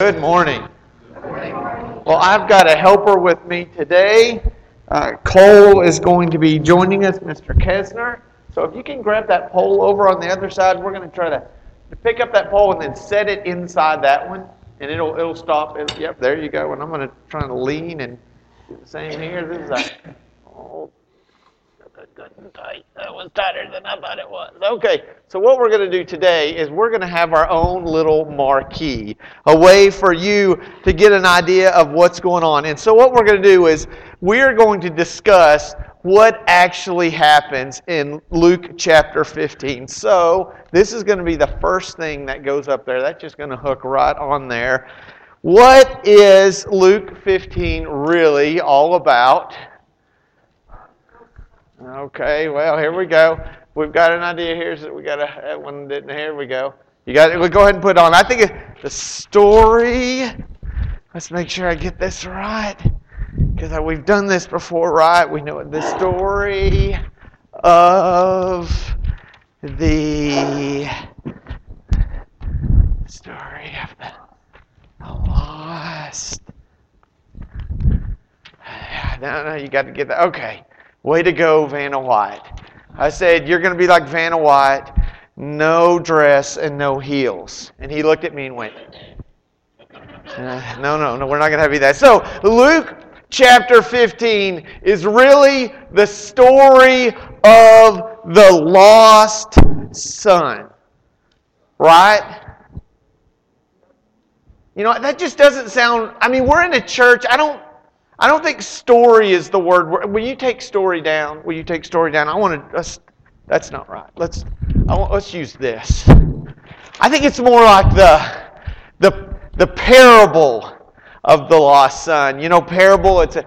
Good morning. Well, I've got a helper with me today. Cole is going to be joining us, Mr. Kesner. So if you can grab that pole over on the other side, we're going to try to pick up that pole and then set it inside that one, and it'll stop. Yep, there you go. And I'm going to try to lean and do the same here. This is good and tight. That was tighter than I thought it was. Okay, so what we're going to do today is we're going to have our own little marquee, a way for you to get an idea of what's going on. And so what we're going to do is we're going to discuss what actually happens in Luke chapter 15. So this is going to be the first thing that goes up there. That's just going to hook right on there. What is Luke 15 really all about? Okay, well, here we go. We've got an idea here. So we got that one didn't. Here we go. You got it. We'll go ahead and put it on. I think the story. Let's make sure I get this right because we've done this before, right? We know it. The story of the lost. No, you got to get that. Okay. Way to go, Vanna White. I said, you're going to be like Vanna White, no dress and no heels. And he looked at me and went, no, we're not going to have you that. So Luke chapter 15 is really the story of the lost son, right? You know, that just doesn't sound, I mean, we're in a church, I don't think story is the word. Will you take story down? Will you take story down? That's not right. Let's use this. I think it's more like the parable of the lost son. You know, parable, it's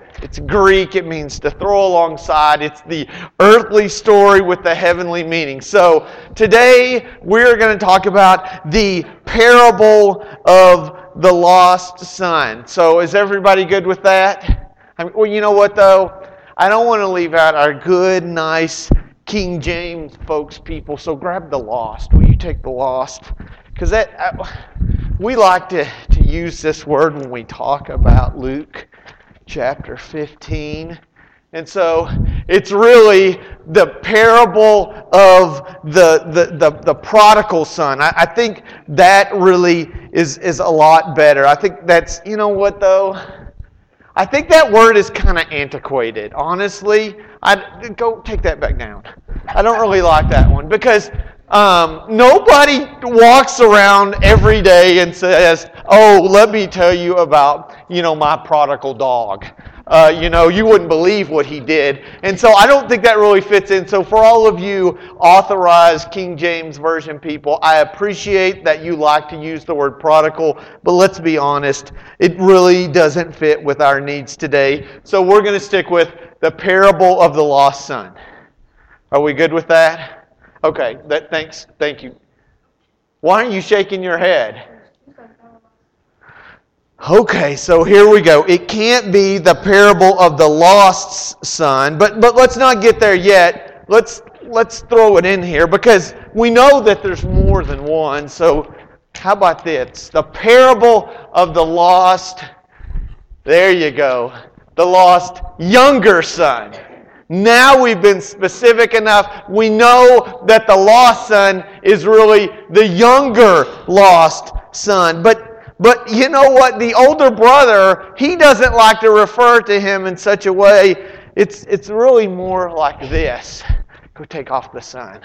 Greek. It means to throw alongside. It's the earthly story with the heavenly meaning. So today we're going to talk about the parable of the lost son. So is everybody good with that? I mean, well, you know what though? I don't want to leave out our good, nice King James folks people. So grab the lost. Will you take the lost? Because we like to use this word when we talk about Luke chapter 15. And so it's really the parable of the prodigal son. I think that really is a lot better. I think that's, you know what though? I think that word is kind of antiquated. Honestly, go take that back down. I don't really like that one because nobody walks around every day and says, oh, let me tell you about, you know, my prodigal dog. You know, you wouldn't believe what he did. And so I don't think that really fits in. So for all of you authorized King James Version people, I appreciate that you like to use the word prodigal, but let's be honest, it really doesn't fit with our needs today. So we're going to stick with the parable of the lost son. Are we good with that? Okay, thank you. Why are you shaking your head? Okay, so here we go. It can't be the parable of the lost son, but let's not get there yet. Let's throw it in here because we know that there's more than one. So how about this? The parable of the lost, there you go, the lost younger son. Now we've been specific enough. We know that the lost son is really the younger lost son. But you know what? The older brother, he doesn't like to refer to him in such a way. It's really more like this. Go take off the sun.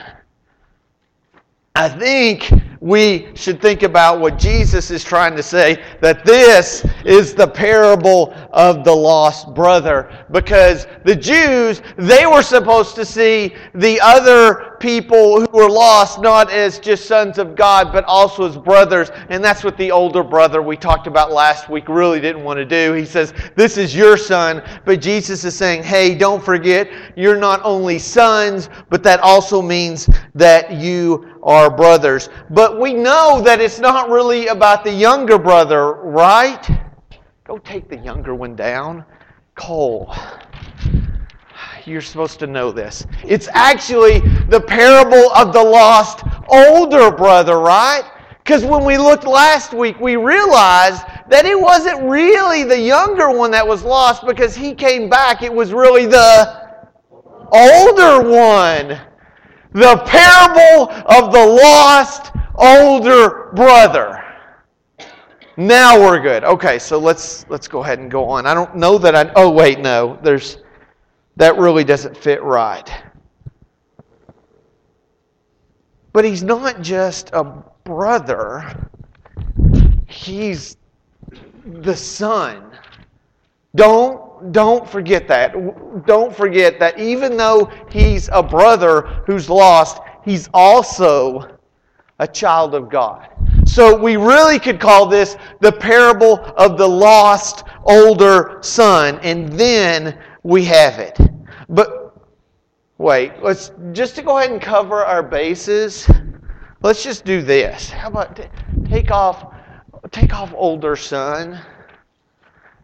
I think we should think about what Jesus is trying to say, that this is the parable of the lost brother. Because the Jews, they were supposed to see the other people who were lost not as just sons of God, but also as brothers. And that's what the older brother we talked about last week really didn't want to do. He says, this is your son. But Jesus is saying, hey, don't forget, you're not only sons, but that also means that you are brothers. But we know that it's not really about the younger brother, right? Go take the younger one down. Cole, you're supposed to know this. It's actually the parable of the lost older brother, right? Because when we looked last week, we realized that it wasn't really the younger one that was lost because he came back. It was really the older one. The parable of the lost older brother. Now we're good. Okay, so let's go ahead and go on. I don't know that I... Oh, wait, no. That really doesn't fit right. But he's not just a brother. He's the son. Don't forget that. Don't forget that even though he's a brother who's lost, he's also a child of God. So we really could call this the parable of the lost older son. And then we have it. But wait, let's just to go ahead and cover our bases, let's just do this. How about take off older son?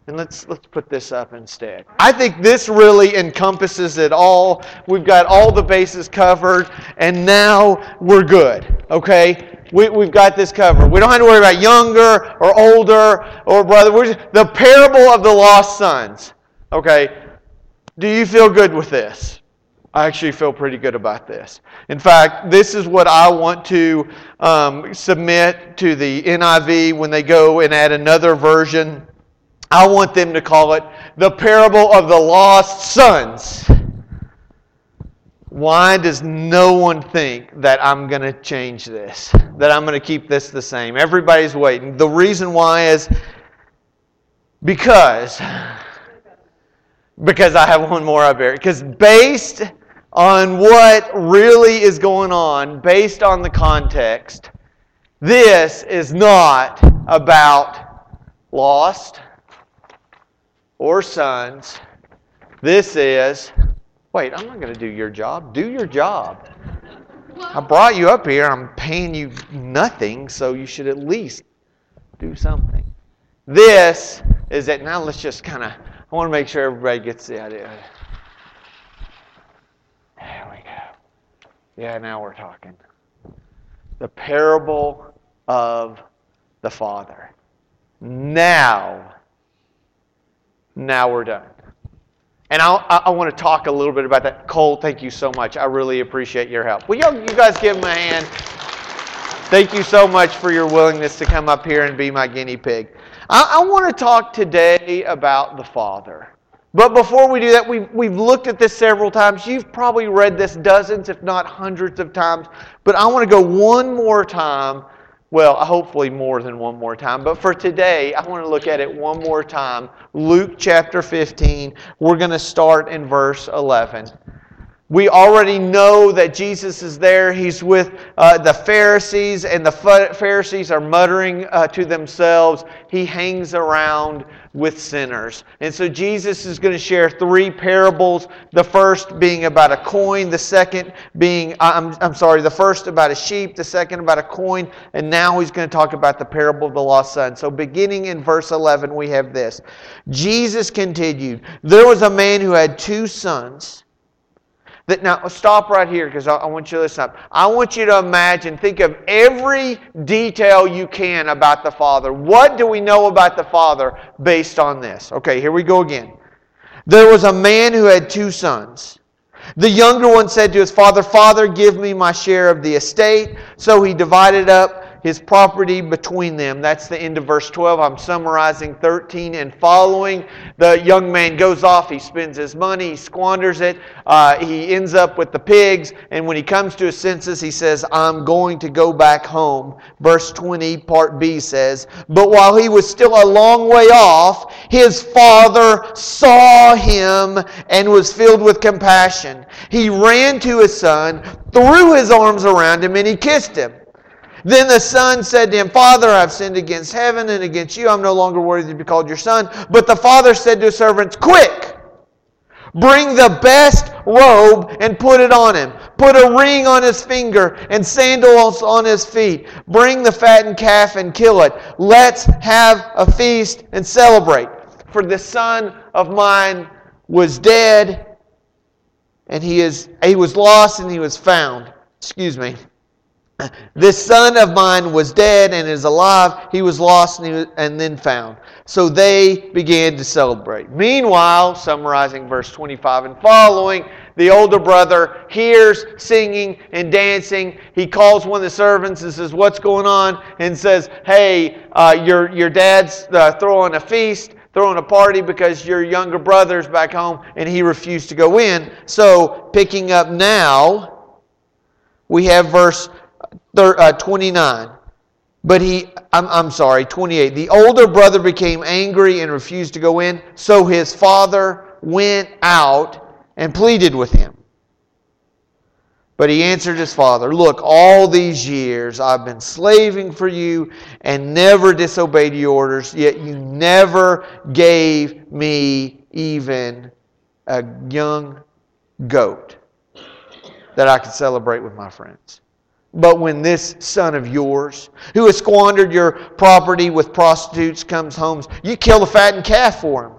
And let's put this up instead. I think this really encompasses it all. We've got all the bases covered, and now we're good. Okay, we've got this covered. We don't have to worry about younger or older or brother. The parable of the lost sons. Okay, do you feel good with this? I actually feel pretty good about this. In fact, this is what I want to submit to the NIV when they go and add another version. I want them to call it the parable of the lost sons. Why does no one think that I'm going to change this? That I'm going to keep this the same? Everybody's waiting. The reason why is because I have one more up here. Because based on what really is going on, based on the context, this is not about lost or sons. This is... Wait, I'm not going to do your job. Do your job. I brought you up here. I'm paying you nothing, so you should at least do something. This is it. Now let's just kind of... I want to make sure everybody gets the idea. There we go. Yeah, now we're talking. The parable of the Father. Now we're done. And I want to talk a little bit about that. Cole, thank you so much. I really appreciate your help. Will you guys give him a hand? Thank you so much for your willingness to come up here and be my guinea pig. I want to talk today about the Father. But before we do that, we've looked at this several times. You've probably read this dozens, if not hundreds of times. But I want to go one more time. Well, hopefully more than one more time. But for today, I want to look at it one more time. Luke chapter 15. We're going to start in verse 11. We already know that Jesus is there. He's with the Pharisees, and the Pharisees are muttering to themselves. He hangs around with sinners. And so Jesus is going to share three parables. The first being about a coin, the second being, the first about a sheep, the second about a coin, and now he's going to talk about the parable of the lost son. So beginning in verse 11, we have this. Jesus continued, "There was a man who had two sons." Now, stop right here because I want you to listen up. I want you to imagine, think of every detail you can about the Father. What do we know about the Father based on this? Okay, here we go again. There was a man who had two sons. The younger one said to his father, "Father, give me my share of the estate." So he divided up his property between them. That's the end of verse 12. I'm summarizing 13 and following. The young man goes off. He spends his money. He squanders it. He ends up with the pigs. And when he comes to his senses, he says, "I'm going to go back home." Verse 20, part B says, "But while he was still a long way off, his father saw him and was filled with compassion. He ran to his son, threw his arms around him, and he kissed him. Then the son said to him, 'Father, I've sinned against heaven and against you. I'm no longer worthy to be called your son.' But the father said to his servants, 'Quick, bring the best robe and put it on him. Put a ring on his finger and sandals on his feet. Bring the fattened calf and kill it. Let's have a feast and celebrate. For the son of mine was dead, and he was lost and he was found.'" This son of mine was dead and is alive. He was lost and then found. So they began to celebrate. Meanwhile, summarizing verse 25 and following, the older brother hears singing and dancing. He calls one of the servants and says, "What's going on?" And says, "Hey, your dad's throwing a feast, throwing a party because your younger brother's back home," and he refused to go in. So picking up now, we have verse 29. But I'm sorry, 28. The older brother became angry and refused to go in. So his father went out and pleaded with him. But he answered his father, "Look, all these years I've been slaving for you and never disobeyed your orders, yet you never gave me even a young goat that I could celebrate with my friends. But when this son of yours, who has squandered your property with prostitutes, comes home, you kill the fattened calf for him."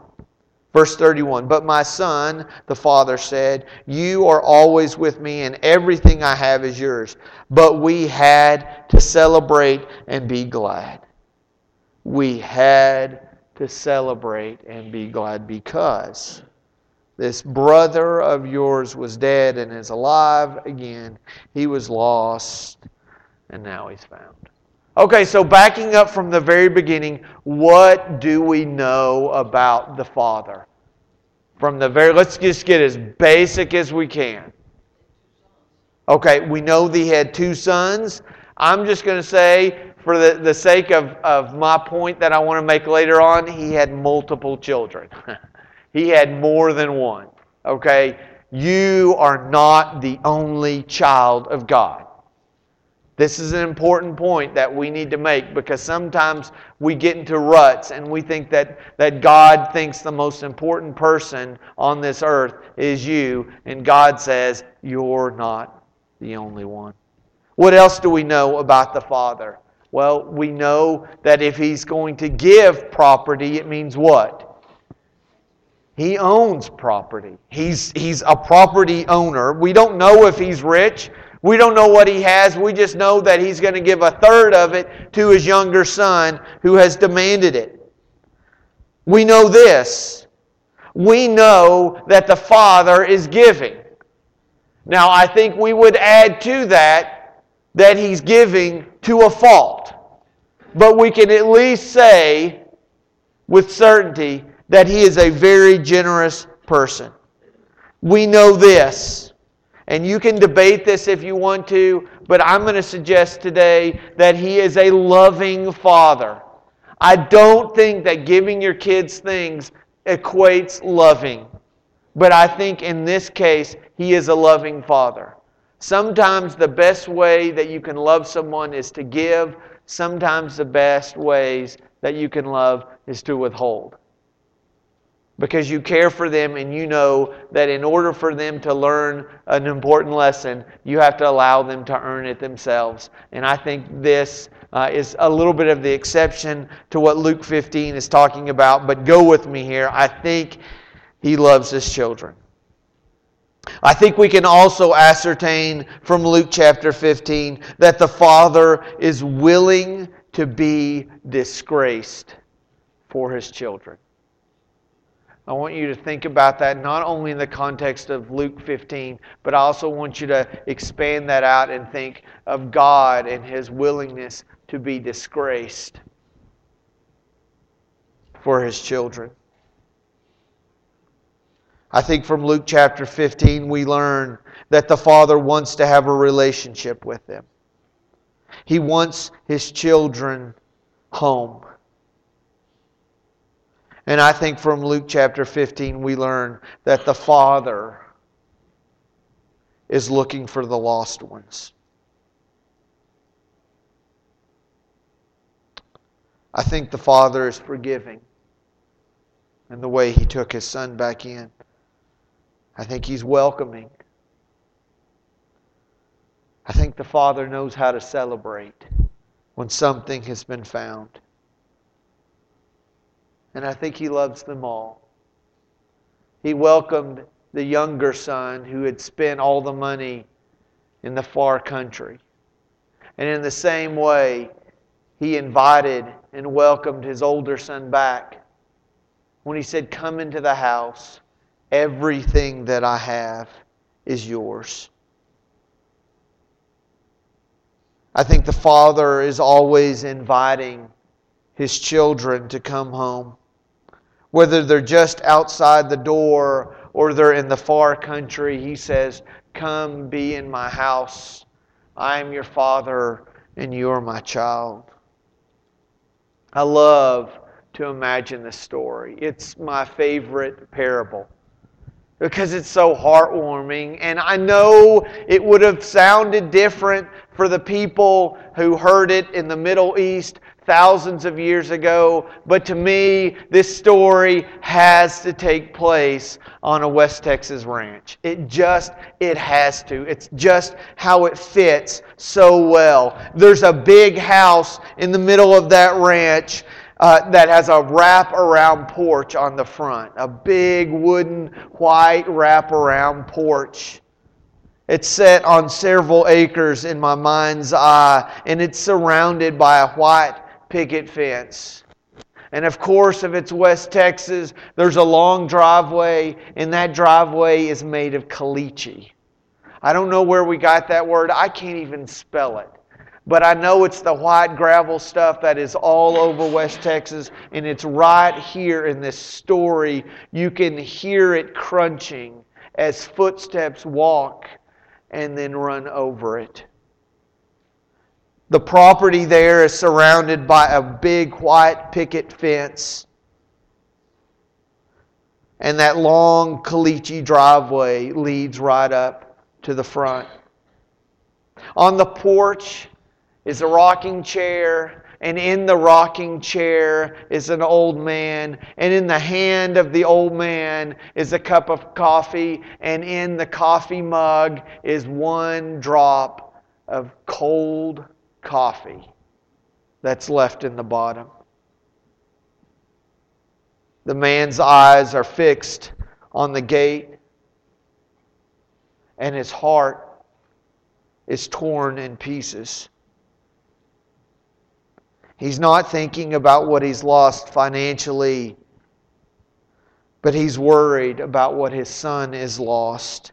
Verse 31, "But my son," the father said, "you are always with me, and everything I have is yours. But we had to celebrate and be glad." We had to celebrate and be glad because this brother of yours was dead and is alive again. He was lost and now he's found. Okay, so backing up from the very beginning, what do we know about the Father? Let's just get as basic as we can. Okay, we know that he had two sons. I'm just going to say, for the sake of my point that I want to make later on, he had multiple children. He had more than one. Okay? You are not the only child of God. This is an important point that we need to make because sometimes we get into ruts and we think that God thinks the most important person on this earth is you, and God says, you're not the only one. What else do we know about the Father? Well, we know that if He's going to give property, it means what? He owns property. He's a property owner. We don't know if he's rich. We don't know what he has. We just know that he's going to give a third of it to his younger son who has demanded it. We know this. We know that the Father is giving. Now, I think we would add to that he's giving to a fault. But we can at least say with certainty that He is a very generous person. We know this, and you can debate this if you want to, but I'm going to suggest today that He is a loving Father. I don't think that giving your kids things equates loving, but I think in this case, He is a loving Father. Sometimes the best way that you can love someone is to give. Sometimes the best ways that you can love is to withhold. Because you care for them and you know that in order for them to learn an important lesson, you have to allow them to earn it themselves. And I think this is a little bit of the exception to what Luke 15 is talking about. But go with me here. I think He loves His children. I think we can also ascertain from Luke chapter 15 that the Father is willing to be disgraced for His children. I want you to think about that not only in the context of Luke 15, but I also want you to expand that out and think of God and His willingness to be disgraced for His children. I think from Luke chapter 15 we learn that the Father wants to have a relationship with them. He wants His children home. And I think from Luke chapter 15 we learn that the Father is looking for the lost ones. I think the Father is forgiving in the way He took His Son back in. I think He's welcoming. I think the Father knows how to celebrate when something has been found. And I think He loves them all. He welcomed the younger son who had spent all the money in the far country. And in the same way, He invited and welcomed His older son back when He said, "Come into the house. Everything that I have is yours." I think the Father is always inviting His children to come home. Whether they're just outside the door or they're in the far country, He says, "Come be in my house. I am your Father and you are my child." I love to imagine this story. It's my favorite parable, because it's so heartwarming. And I know it would have sounded different for the people who heard it in the Middle East thousands of years ago. But to me, this story has to take place on a West Texas ranch. It has to. It's just how it fits so well. There's a big house in the middle of that ranch that has a wrap-around porch on the front. A big wooden white wrap-around porch. It's set on several acres in my mind's eye, and it's surrounded by a white picket fence. And of course, if it's West Texas, there's a long driveway, and that driveway is made of caliche. I don't know where we got that word. I can't even spell it. But I know it's the white gravel stuff that is all over West Texas, and it's right here in this story. You can hear it crunching as footsteps walk and then run over it. The property there is surrounded by a big white picket fence, and that long caliche driveway leads right up to the front. On the porch is a rocking chair, and in the rocking chair is an old man, and in the hand of the old man is a cup of coffee, and in the coffee mug is one drop of cold coffee that's left in the bottom. The man's eyes are fixed on the gate, and his heart is torn in pieces. He's not thinking about what he's lost financially, but he's worried about what his son is lost,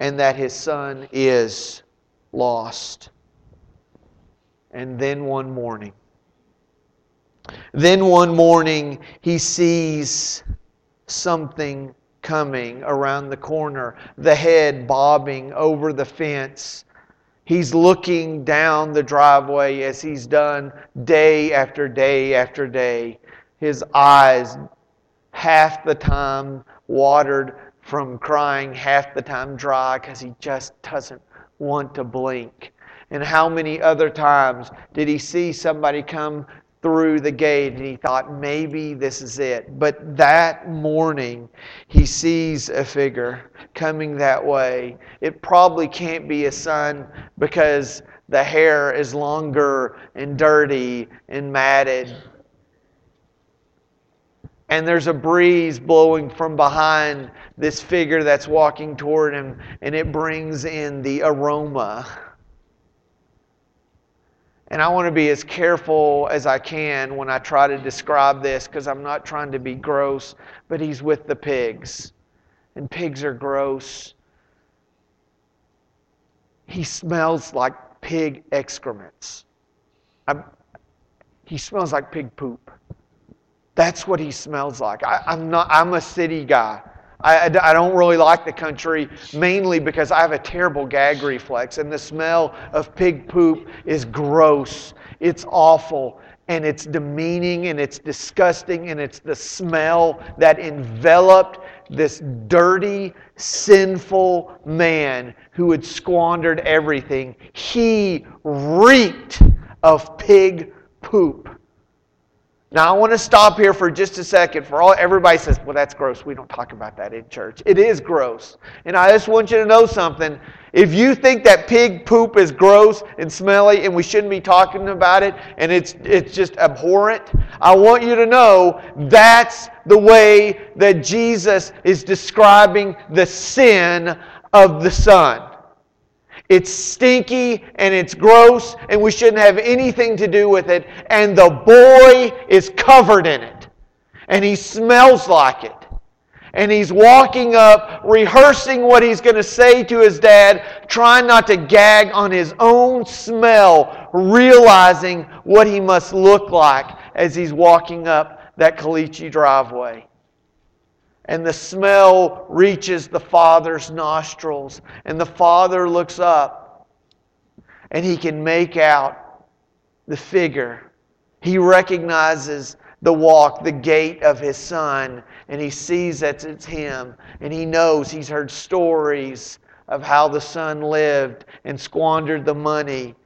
and that his son is lost. And then one morning, he sees something coming around the corner, the head bobbing over the fence. He's looking down the driveway as he's done day after day after day. His eyes half the time watered from crying, half the time dry because he just doesn't want to blink. And how many other times did he see somebody come through the gate and he thought, maybe this is it. But that morning, he sees a figure coming that way. It probably can't be his son because the hair is longer and dirty and matted. And there's a breeze blowing from behind this figure that's walking toward him, and it brings in the aroma. And I want to be as careful as I can when I try to describe this, because I'm not trying to be gross, but he's with the pigs. And pigs are gross. He smells like pig excrements. He smells like pig poop. That's what he smells like. I'm a city guy. I don't really like the country, mainly because I have a terrible gag reflex, and the smell of pig poop is gross. It's awful, and it's demeaning, and it's disgusting, and it's the smell that enveloped this dirty, sinful man who had squandered everything. He reeked of pig poop. Now, I want to stop here for just a second. Everybody says, well, that's gross. We don't talk about that in church. It is gross. And I just want you to know something. If you think that pig poop is gross and smelly and we shouldn't be talking about it and it's just abhorrent, I want you to know that's the way that Jesus is describing the sin of the Son. It's stinky and it's gross and we shouldn't have anything to do with it. And the boy is covered in it. And he smells like it. And he's walking up, rehearsing what he's going to say to his dad, trying not to gag on his own smell, realizing what he must look like as he's walking up that caliche driveway. And the smell reaches the father's nostrils. And the father looks up. And he can make out the figure. He recognizes the walk, the gait of his son. And he sees that it's him. And he knows, he's heard stories of how the son lived and squandered the money.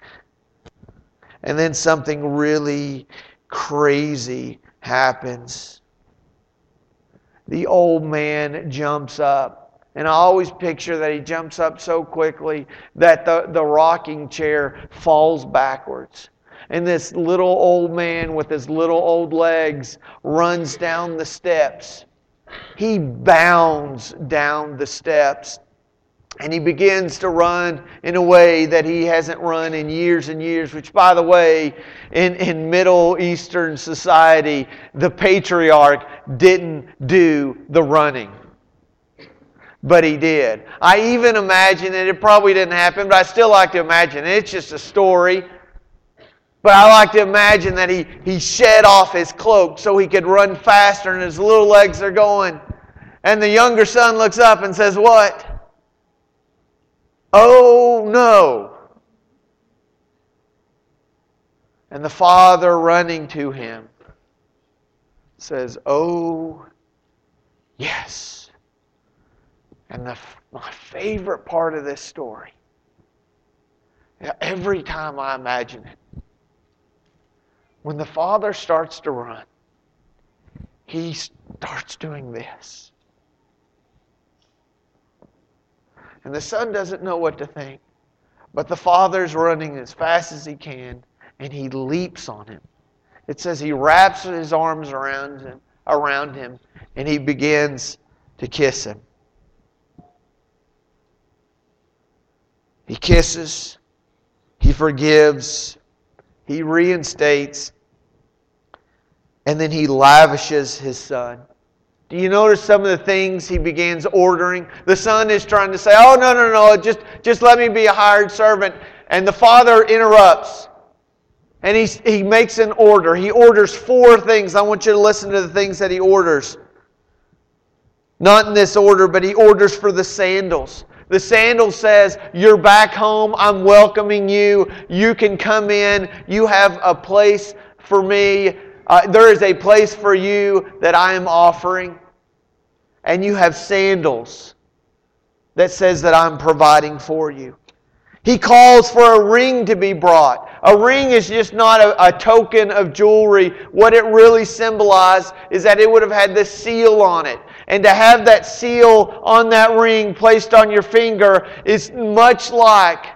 And then something really crazy happens. The old man jumps up. And I always picture that he jumps up so quickly that the rocking chair falls backwards. And this little old man with his little old legs runs down the steps. He bounds down the steps. And he begins to run in a way that he hasn't run in years and years, which, by the way, in Middle Eastern society, the patriarch didn't do the running. But he did. I even imagine that it probably didn't happen, but I still like to imagine it. It's just a story. But I like to imagine that he shed off his cloak so he could run faster and his little legs are going. And the younger son looks up and says, "What? Oh no." And the father, running to him, says, "Oh yes." And my favorite part of this story, every time I imagine it, when the father starts to run, he starts doing this. And the son doesn't know what to think. But the father's running as fast as he can, and he leaps on him. It says he wraps his arms around him, and he begins to kiss him. He kisses. He forgives. He reinstates. And then he lavishes his son. Do you notice some of the things he begins ordering? The son is trying to say, "Oh, no, just let me be a hired servant." And the father interrupts. And he makes an order. He orders 4 things. I want you to listen to the things that he orders. Not in this order, but he orders for the sandals. The sandal says, "You're back home. I'm welcoming you. You can come in. You have a place for me. There is a place for you that I am offering." And you have sandals that says that I'm providing for you. He calls for a ring to be brought. A ring is just not a token of jewelry. What it really symbolized is that it would have had this seal on it. And to have that seal on that ring placed on your finger is much like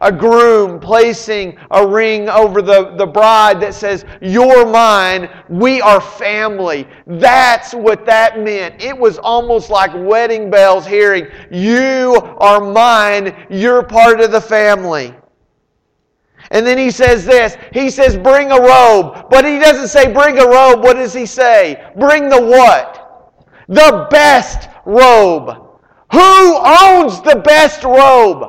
a groom placing a ring over the bride that says, "You're mine, we are family." That's what that meant. It was almost like wedding bells hearing, "You are mine, you're part of the family." And then he says this, he says, "Bring a robe." But he doesn't say, "Bring a robe." What does he say? "Bring the what?" The best robe. Who owns the best robe?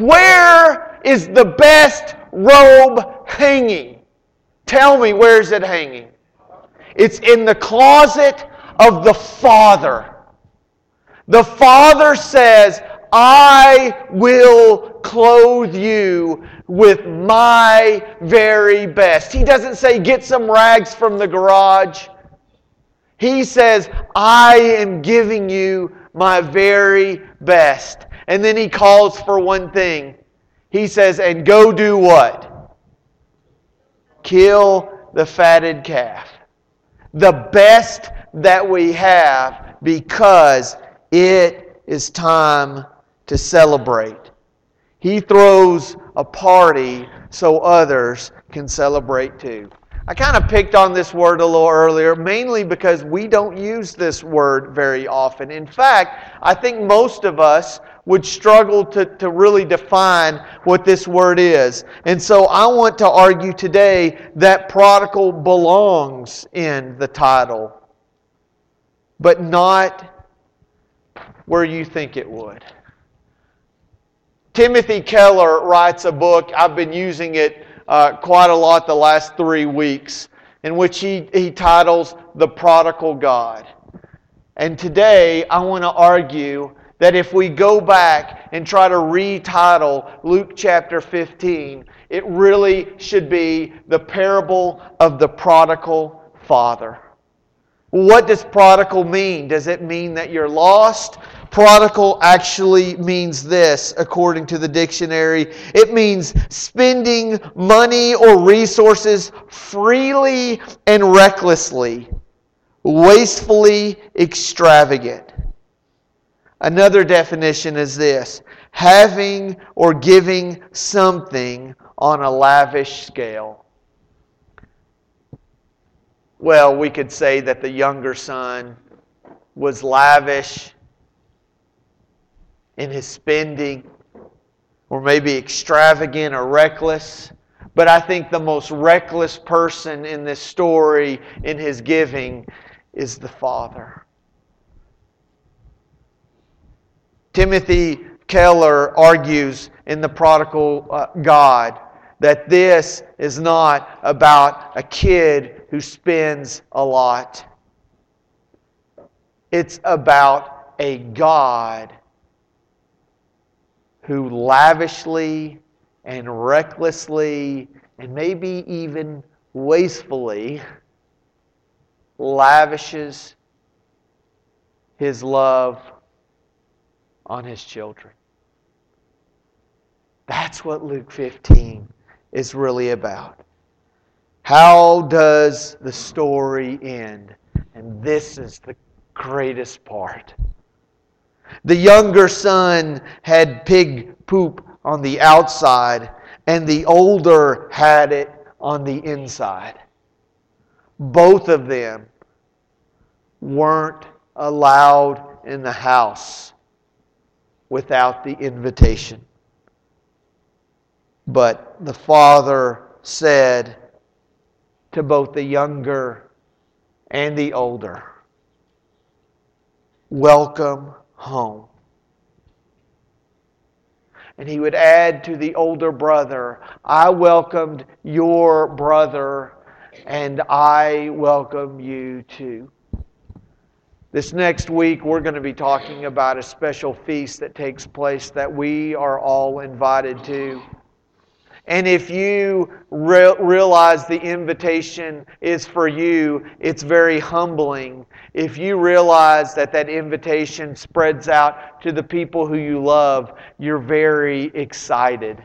Where is the best robe hanging? Tell me, where is it hanging? It's in the closet of the Father. The Father says, "I will clothe you with my very best." He doesn't say, "Get some rags from the garage." He says, "I am giving you my very best." And then he calls for one thing. He says, "And go do what? Kill the fatted calf." The best that we have, because it is time to celebrate. He throws a party so others can celebrate too. I kind of picked on this word a little earlier, mainly because we don't use this word very often. In fact, I think most of us would struggle to really define what this word is. And so I want to argue today that prodigal belongs in the title, but not where you think it would. Timothy Keller writes a book, I've been using it quite a lot the last 3 weeks, in which he titles The Prodigal God. And today I want to argue that if we go back and try to retitle Luke chapter 15, it really should be the parable of the prodigal father. What does prodigal mean? Does it mean that you're lost? Prodigal actually means this, according to the dictionary. It means spending money or resources freely and recklessly, wastefully extravagant. Another definition is this: having or giving something on a lavish scale. Well, we could say that the younger son was lavish in his spending, or maybe extravagant or reckless. But I think the most reckless person in this story in his giving is the father. Timothy Keller argues in The Prodigal God that this is not about a kid who spends a lot. It's about a God who lavishly and recklessly and maybe even wastefully lavishes His love on His children. That's what Luke 15 is really about. How does the story end? And this is the greatest part. The younger son had pig poop on the outside, and the older had it on the inside. Both of them weren't allowed in the house without the invitation. But the father said to both the younger and the older, "Welcome home." And he would add to the older brother, "I welcomed your brother, and I welcome you too." This next week, we're going to be talking about a special feast that takes place that we are all invited to. And if you realize the invitation is for you, it's very humbling. If you realize that that invitation spreads out to the people who you love, you're very excited.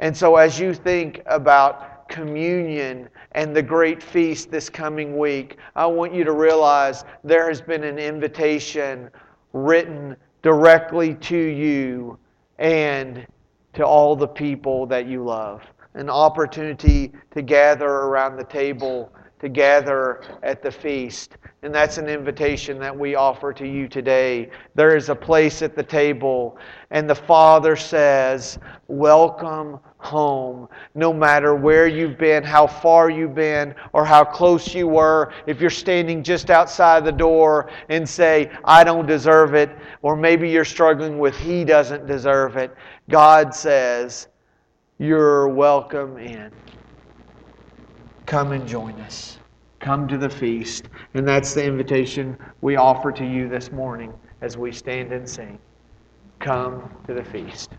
And so as you think about communion and the great feast this coming week, I want you to realize there has been an invitation written directly to you and to all the people that you love. An opportunity to gather around the table, to gather at the feast. And that's an invitation that we offer to you today. There is a place at the table, and the Father says, "Welcome home." No matter where you've been, how far you've been, or how close you were, if you're standing just outside the door and say, "I don't deserve it," or maybe you're struggling with, "He doesn't deserve it," God says, "You're welcome in. Come and join us. Come to the feast." And that's the invitation we offer to you this morning as we stand and sing. Come to the feast.